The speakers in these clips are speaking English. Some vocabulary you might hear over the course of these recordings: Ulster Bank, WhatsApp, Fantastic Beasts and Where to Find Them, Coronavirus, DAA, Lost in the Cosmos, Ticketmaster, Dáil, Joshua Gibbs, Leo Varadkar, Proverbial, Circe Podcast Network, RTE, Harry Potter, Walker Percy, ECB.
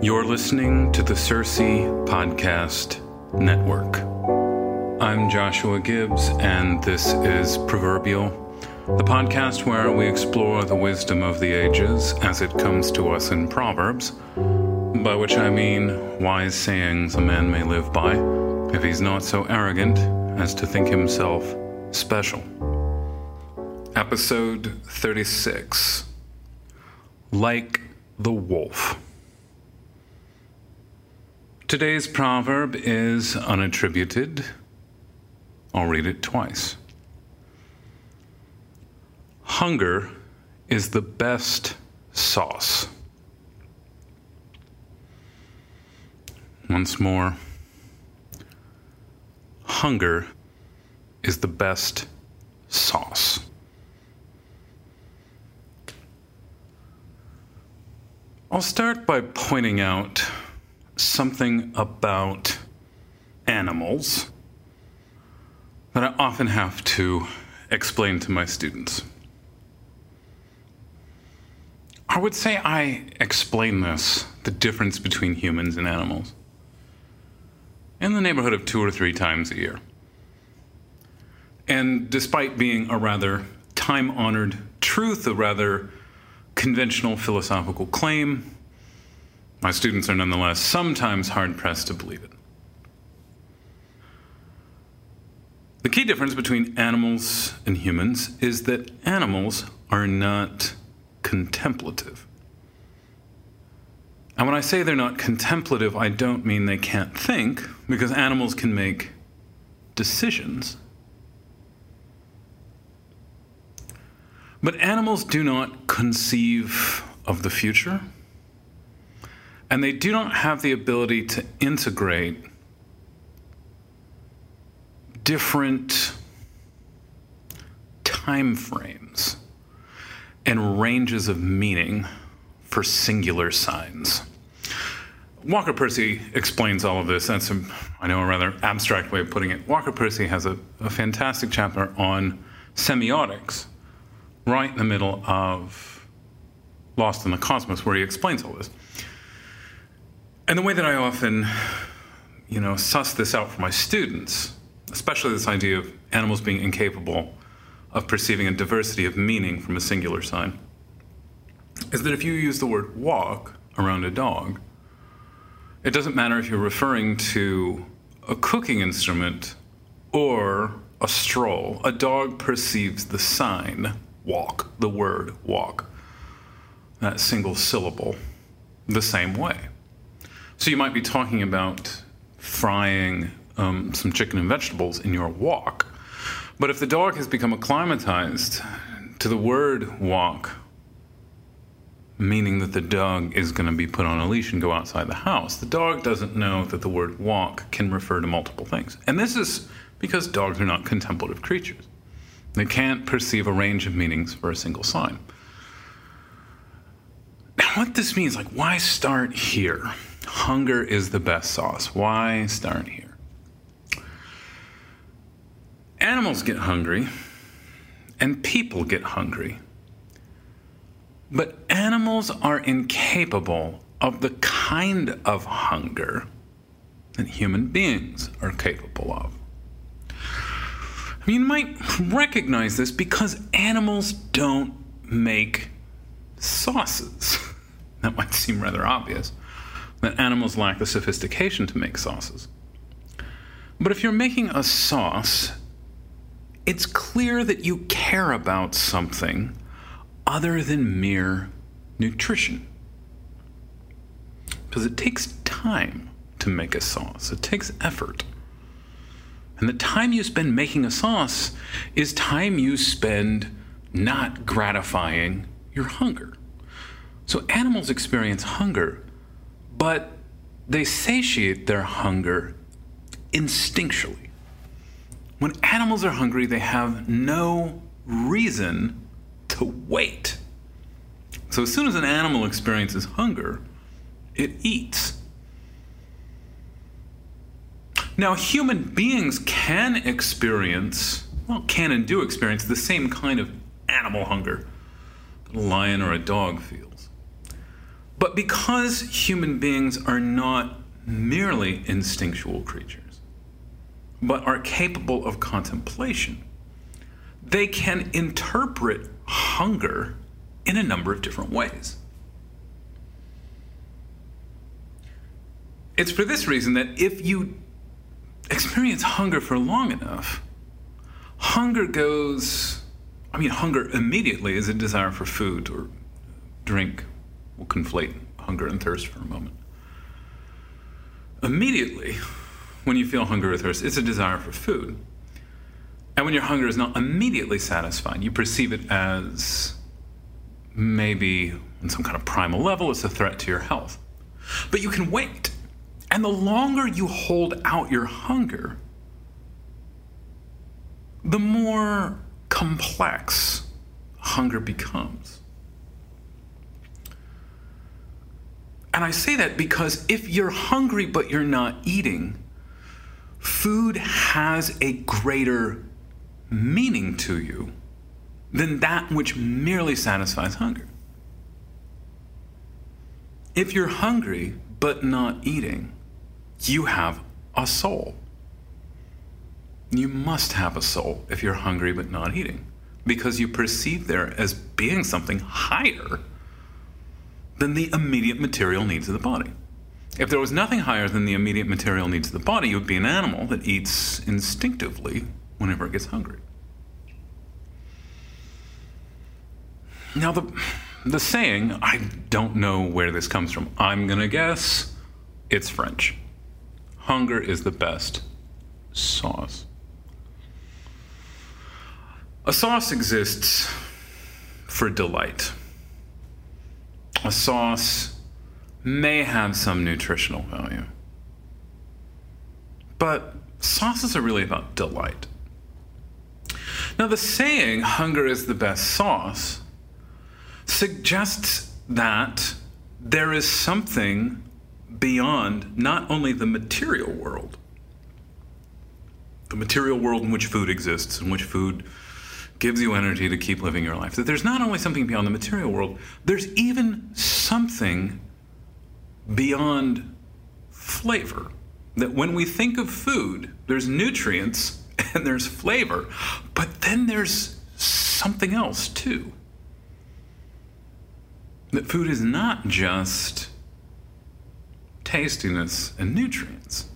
You're listening to the Circe Podcast Network. I'm Joshua Gibbs, and this is Proverbial, the podcast where we explore the wisdom of the ages as it comes to us in Proverbs, by which I mean wise sayings a man may live by if he's not so arrogant as to think himself special. Episode 36, Like the Wolf. Today's proverb is unattributed. I'll read it twice. Hunger is the best sauce. Once more. Hunger is the best sauce. I'll start by pointing out something about animals that I often have to explain to my students. I would say I explain this, the difference between humans and animals, in the neighborhood of 2 or 3 times a year. And despite being a rather time-honored truth, a rather conventional philosophical claim, my students are nonetheless sometimes hard-pressed to believe it. The key difference between animals and humans is that animals are not contemplative. And when I say they're not contemplative, I don't mean they can't think, because animals can make decisions. But animals do not conceive of the future. And they do not have the ability to integrate different time frames and ranges of meaning for singular signs. Walker Percy explains all of this. That's, I know, a rather abstract way of putting it. Walker Percy has a fantastic chapter on semiotics right in the middle of Lost in the Cosmos, where he explains all this. And the way that I often, suss this out for my students, especially this idea of animals being incapable of perceiving a diversity of meaning from a singular sign, is that if you use the word walk around a dog, it doesn't matter if you're referring to a cooking instrument or a stroll. A dog perceives the sign walk, the word walk, that single syllable, the same way. So you might be talking about frying some chicken and vegetables in your wok. But if the dog has become acclimatized to the word wok, meaning that the dog is going to be put on a leash and go outside the house, the dog doesn't know that the word wok can refer to multiple things. And this is because dogs are not contemplative creatures. They can't perceive a range of meanings for a single sign. Now, what this means, why start here? Hunger is the best sauce. Why start here? Animals get hungry and people get hungry. But animals are incapable of the kind of hunger that human beings are capable of. I mean, you might recognize this because animals don't make sauces. That might seem rather obvious, that animals lack the sophistication to make sauces. But if you're making a sauce, it's clear that you care about something other than mere nutrition. Because it takes time to make a sauce. It takes effort. And the time you spend making a sauce is time you spend not gratifying your hunger. So animals experience hunger, but they satiate their hunger instinctually. When animals are hungry, they have no reason to wait. So as soon as an animal experiences hunger, it eats. Now, human beings can experience, and do experience the same kind of animal hunger that a lion or a dog feels. But because human beings are not merely instinctual creatures, but are capable of contemplation, they can interpret hunger in a number of different ways. It's for this reason that if you experience hunger for long enough, hunger immediately is a desire for food or drink. We'll conflate hunger and thirst for a moment. Immediately, when you feel hunger or thirst, it's a desire for food. And when your hunger is not immediately satisfied, you perceive it as maybe on some kind of primal level, it's a threat to your health. But you can wait. And the longer you hold out your hunger, the more complex hunger becomes. And I say that because if you're hungry but you're not eating, food has a greater meaning to you than that which merely satisfies hunger. If you're hungry but not eating, you have a soul. You must have a soul if you're hungry but not eating, because you perceive there as being something higher than the immediate material needs of the body. If there was nothing higher than the immediate material needs of the body, you would be an animal that eats instinctively whenever it gets hungry. Now, the saying, I don't know where this comes from. I'm going to guess it's French. Hunger is the best sauce. A sauce exists for delight. A sauce may have some nutritional value. But sauces are really about delight. Now, the saying, hunger is the best sauce, suggests that there is something beyond not only the material world, in which food exists, in which food gives you energy to keep living your life, that there's not only something beyond the material world, there's even something beyond flavor. That when we think of food, there's nutrients and there's flavor, but then there's something else too. That food is not just tastiness and nutrients.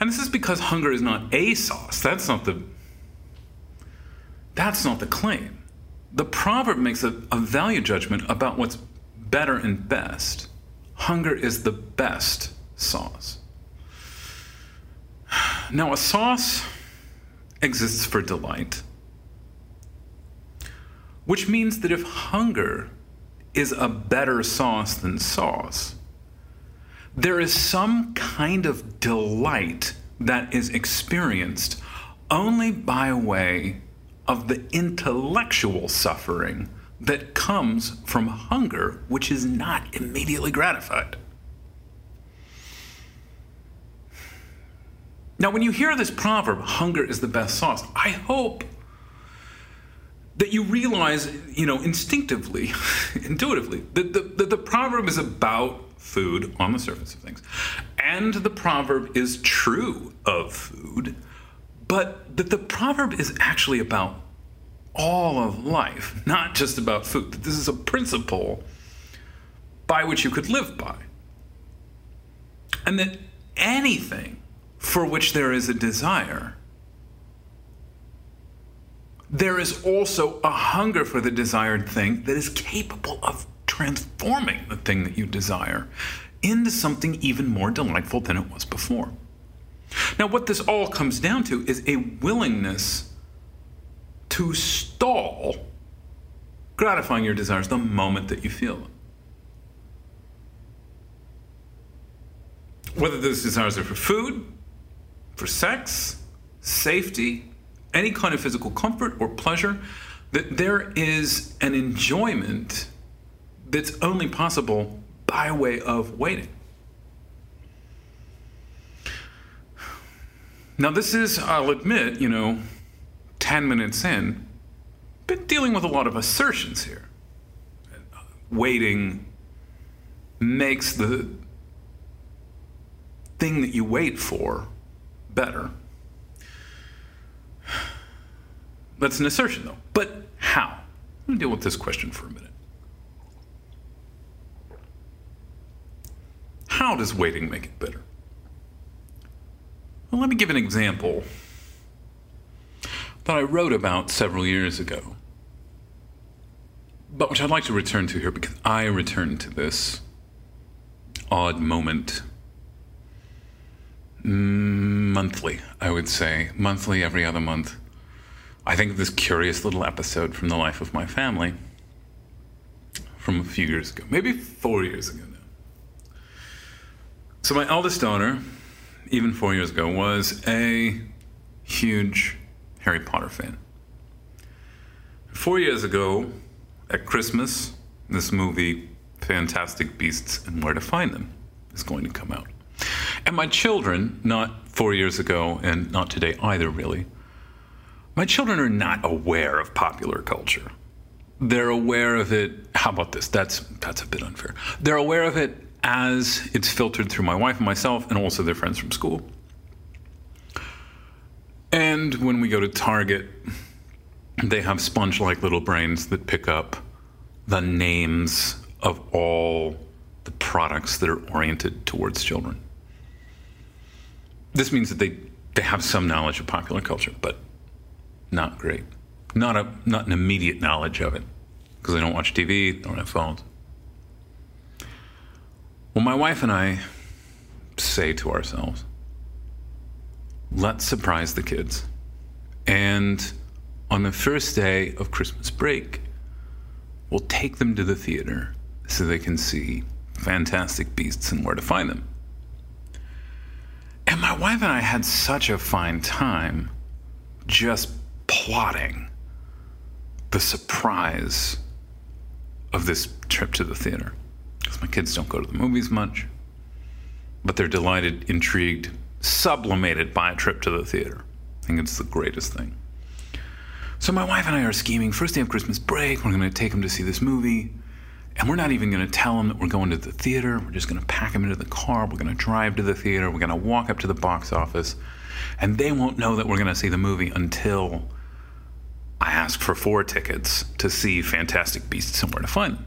And this is because hunger is not a sauce. That's not the claim. The proverb makes a value judgment about what's better and best. Hunger is the best sauce. Now, a sauce exists for delight, which means that if hunger is a better sauce than sauce, there is some kind of delight that is experienced only by way of the intellectual suffering that comes from hunger, which is not immediately gratified. Now, when you hear this proverb, hunger is the best sauce, I hope that you realize, instinctively, intuitively, that the proverb is about food on the surface of things. And the proverb is true of food, but that the proverb is actually about all of life, not just about food. That this is a principle by which you could live by. And that anything for which there is a desire, there is also a hunger for the desired thing that is capable of transforming the thing that you desire into something even more delightful than it was before. Now, what this all comes down to is a willingness to stall gratifying your desires the moment that you feel them. Whether those desires are for food, for sex, safety, any kind of physical comfort or pleasure, that there is an enjoyment that's only possible by way of waiting. Now this is, I'll admit, 10 minutes in, been dealing with a lot of assertions here. Waiting makes the thing that you wait for better. That's an assertion, though. But how? Let me deal with this question for a minute. How does waiting make it better? Well, let me give an example that I wrote about several years ago, but which I'd like to return to here because I return to this odd moment monthly, I would say. Monthly, every other month. I think of this curious little episode from the life of my family from a few years ago, maybe 4 years ago now. So my eldest daughter, even 4 years ago, was a huge Harry Potter fan. 4 years ago, at Christmas, this movie, Fantastic Beasts and Where to Find Them, is going to come out. And my children, not 4 years ago and not today either, really, my children are not aware of popular culture. They're aware of it. How about this? That's a bit unfair. They're aware of it as it's filtered through my wife and myself and also their friends from school. And when we go to Target, they have sponge-like little brains that pick up the names of all the products that are oriented towards children. This means that they have some knowledge of popular culture, but not great. Not an immediate knowledge of it, because they don't watch TV, they don't have phones. Well, my wife and I say to ourselves, let's surprise the kids. And on the first day of Christmas break, we'll take them to the theater so they can see Fantastic Beasts and Where to Find Them. And my wife and I had such a fine time just plotting the surprise of this trip to the theater. Because my kids don't go to the movies much, but they're delighted, intrigued, sublimated by a trip to the theater. I think it's the greatest thing. So my wife and I are scheming. First day of Christmas break, we're going to take them to see this movie, and we're not even going to tell them that we're going to the theater. We're just going to pack them into the car. We're going to drive to the theater. We're going to walk up to the box office, and they won't know that we're going to see the movie until I ask for 4 tickets to see Fantastic Beasts and Where to Find Them.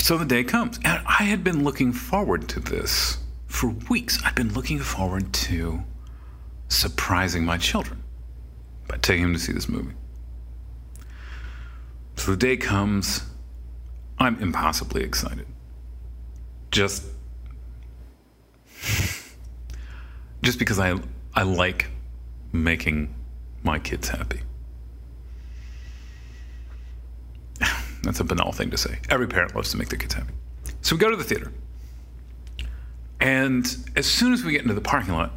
So the day comes, and I had been looking forward to this for weeks. I've been looking forward to surprising my children by taking them to see this movie. So the day comes, I'm impossibly excited. Just because I like making my kids happy. That's a banal thing to say. Every parent loves to make their kids happy. So we go to the theater. And as soon as we get into the parking lot,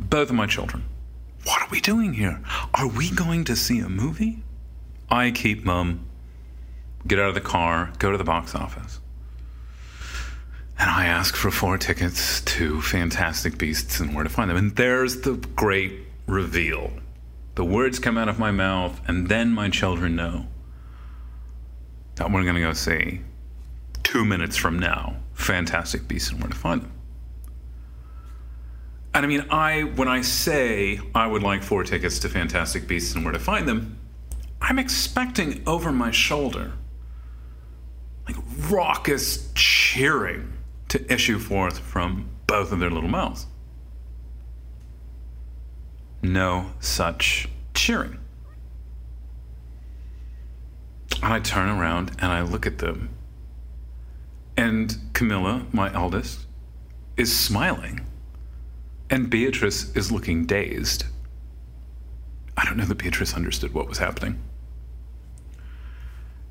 both of my children, what are we doing here? Are we going to see a movie? I keep mum, get out of the car, go to the box office. And I asked for 4 tickets to Fantastic Beasts and Where to Find Them. And there's the great reveal. The words come out of my mouth, and then my children know that we're going to go see, 2 minutes from now, Fantastic Beasts and Where to Find Them. And I mean, when I say I would like 4 tickets to Fantastic Beasts and Where to Find Them, I'm expecting over my shoulder, like, raucous cheering to issue forth from both of their little mouths. No such cheering. And I turn around and I look at them. And Camilla, my eldest, is smiling. And Beatrice is looking dazed. I don't know that Beatrice understood what was happening.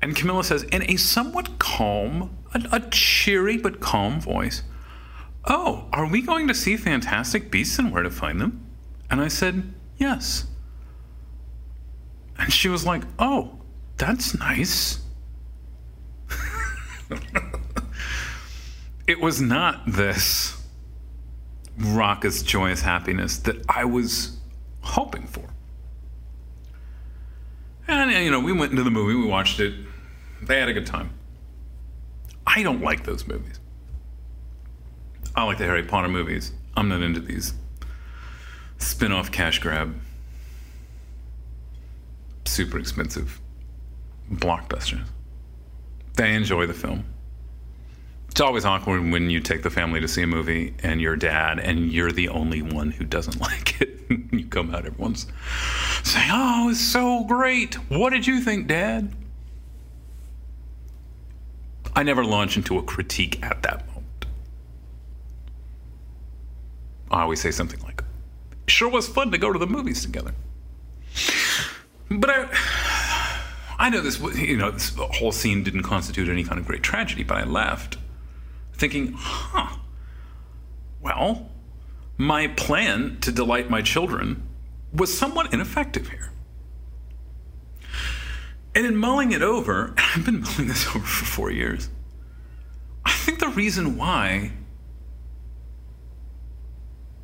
And Camilla says, in a somewhat calm, a cheery but calm voice, "Oh, are we going to see Fantastic Beasts and Where to Find Them?" And I said, "Yes." And she was like, "Oh, that's nice." It was not this raucous, joyous happiness that I was hoping for. And, you know, we went into the movie, we watched it. They had a good time. I don't like those movies. I like the Harry Potter movies. I'm not into these spin-off cash grab, super expensive blockbusters. They enjoy the film. It's always awkward when you take the family to see a movie and you're dad and you're the only one who doesn't like it. You come out, everyone's saying, "Oh, it's so great. What did you think, Dad?" I never launch into a critique at that moment. I always say something like, "Sure was fun to go to the movies together." But I know this, you know, this whole scene didn't constitute any kind of great tragedy, but I left thinking, well, my plan to delight my children was somewhat ineffective here. And in mulling it over, I've been mulling this over for 4 years, I think the reason why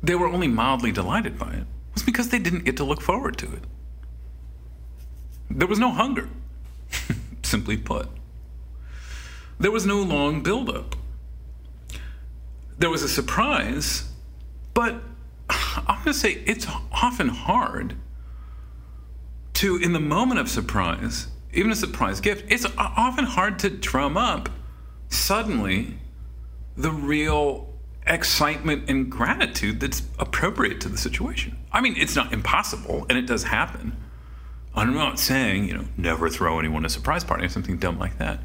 they were only mildly delighted by it was because they didn't get to look forward to it. There was no hunger, simply put. There was no long buildup. There was a surprise, but I'm gonna say it's often hard to, in the moment of surprise, even a surprise gift, it's often hard to drum up suddenly the real excitement and gratitude that's appropriate to the situation. I mean, it's not impossible, and it does happen. I'm not saying, you know, never throw anyone a surprise party or something dumb like that.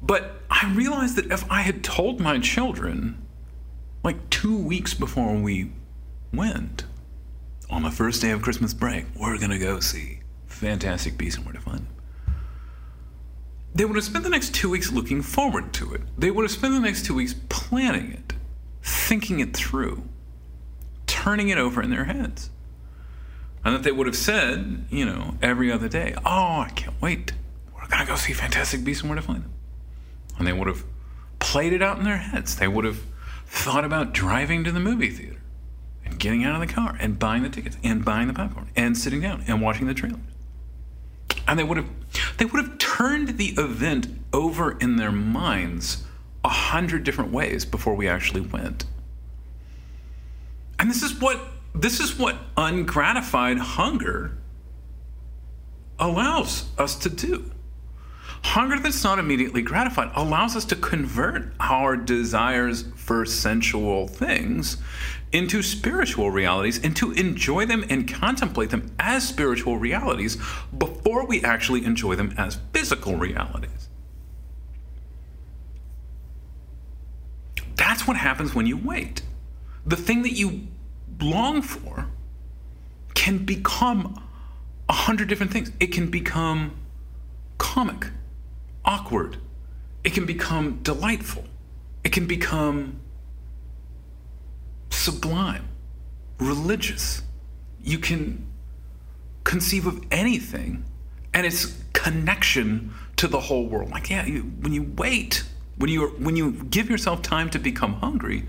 But I realized that if I had told my children, like 2 weeks before we went, on the first day of Christmas break, we're going to go see Fantastic Beasts and Where to Find Them, they would have spent the next 2 weeks looking forward to it. They would have spent the next 2 weeks planning it, thinking it through, turning it over in their heads. And that they would have said, you know, every other day, "Oh, I can't wait. We're going to go see Fantastic Beasts and Where to Find Them." And they would have played it out in their heads. They would have thought about driving to the movie theater and getting out of the car and buying the tickets and buying the popcorn and sitting down and watching the trailer. And they would have turned the event over in their minds 100 different ways before we actually went. And this is what ungratified hunger allows us to do. Hunger that's not immediately gratified allows us to convert our desires for sensual things into spiritual realities and to enjoy them and contemplate them as spiritual realities before we actually enjoy them as physical realities. That's what happens when you wait. The thing that you long for can become 100 different things. It can become comic, awkward. It can become delightful. It can become sublime, religious. You can conceive of anything and its connection to the whole world. Like, yeah, when you wait When you give yourself time to become hungry,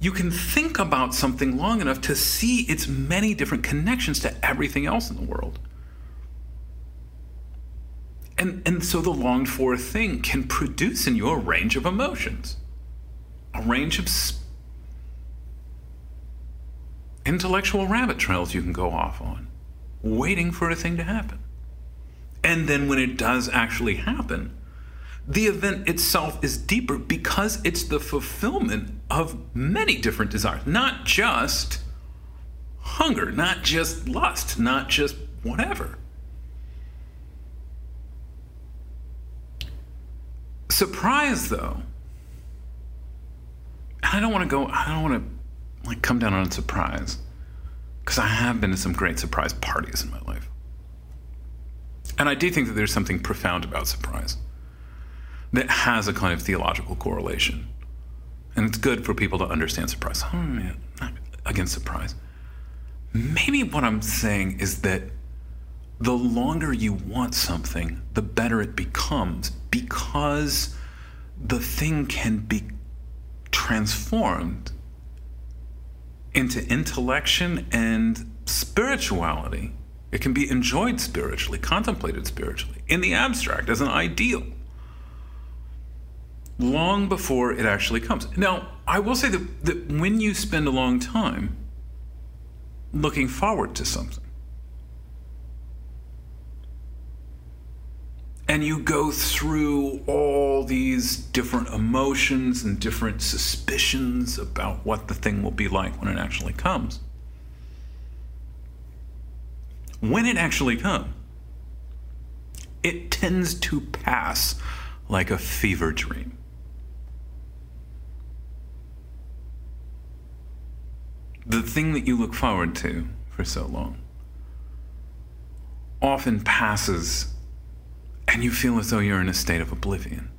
you can think about something long enough to see its many different connections to everything else in the world. And so the longed for thing can produce in you a range of emotions, a range of intellectual rabbit trails you can go off on, waiting for a thing to happen. And then when it does actually happen, the event itself is deeper because it's the fulfillment of many different desires, not just hunger, not just lust, not just whatever. Surprise, though, I don't want to come down on surprise, because I have been to some great surprise parties in my life. And I do think that there's something profound about surprise that has a kind of theological correlation. And it's good for people to understand surprise. I'm not against surprise. Maybe what I'm saying is that the longer you want something, the better it becomes, because the thing can be transformed into intellection and spirituality. It can be enjoyed spiritually, contemplated spiritually, in the abstract, as an ideal, long before it actually comes. Now, I will say that when you spend a long time looking forward to something, and you go through all these different emotions and different suspicions about what the thing will be like when it actually comes, when it actually comes, it tends to pass like a fever dream. The thing that you look forward to for so long often passes, and you feel as though you're in a state of oblivion.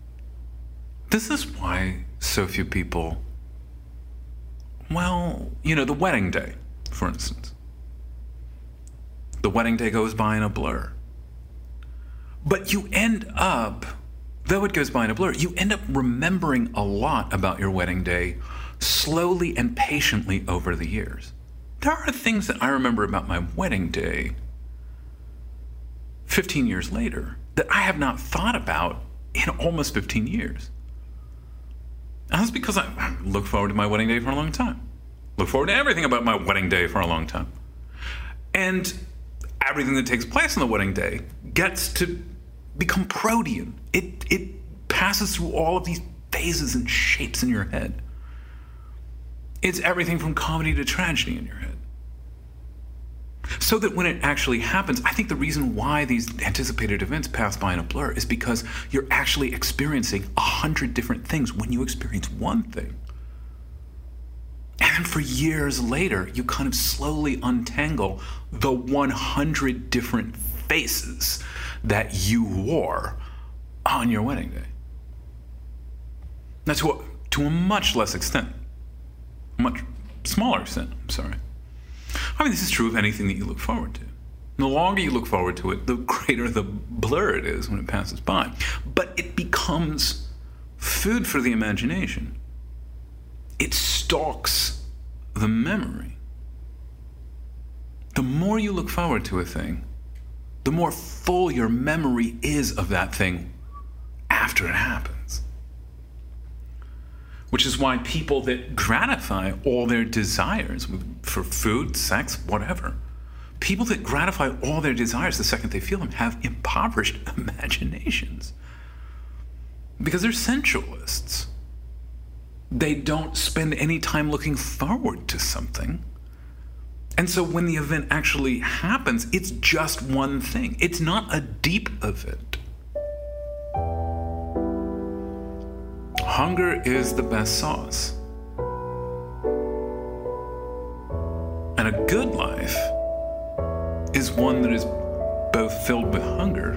This is why so few people, the wedding day, for instance. The wedding day goes by in a blur. But you end up, though it goes by in a blur, you end up remembering a lot about your wedding day slowly and patiently over the years. There are things that I remember about my wedding day 15 years later that I have not thought about in almost 15 years. And that's because I look forward to my wedding day for a long time. Look forward to everything about my wedding day for a long time. And everything that takes place on the wedding day gets to become protean. It passes through all of these phases and shapes in your head. It's everything from comedy to tragedy in your head. So that when it actually happens, I think the reason why these anticipated events pass by in a blur is because you're actually experiencing 100 different things when you experience one thing. And for years later, you kind of slowly untangle the 100 different faces that you wore on your wedding day. Now, to a much less extent, much smaller extent, I'm sorry. I mean, this is true of anything that you look forward to. The longer you look forward to it, the greater the blur it is when it passes by. But it becomes food for the imagination. It stalks the memory. The more you look forward to a thing, the more full your memory is of that thing after it happens. Which is why people that gratify all their desires for food, sex, whatever, people that gratify all their desires the second they feel them have impoverished imaginations. Because they're sensualists. They don't spend any time looking forward to something. And so when the event actually happens, it's just one thing. It's not a deep event. Hunger is the best sauce. And a good life is one that is both filled with hunger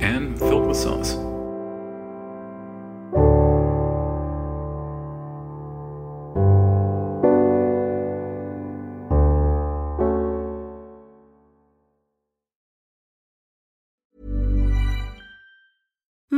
and filled with sauce.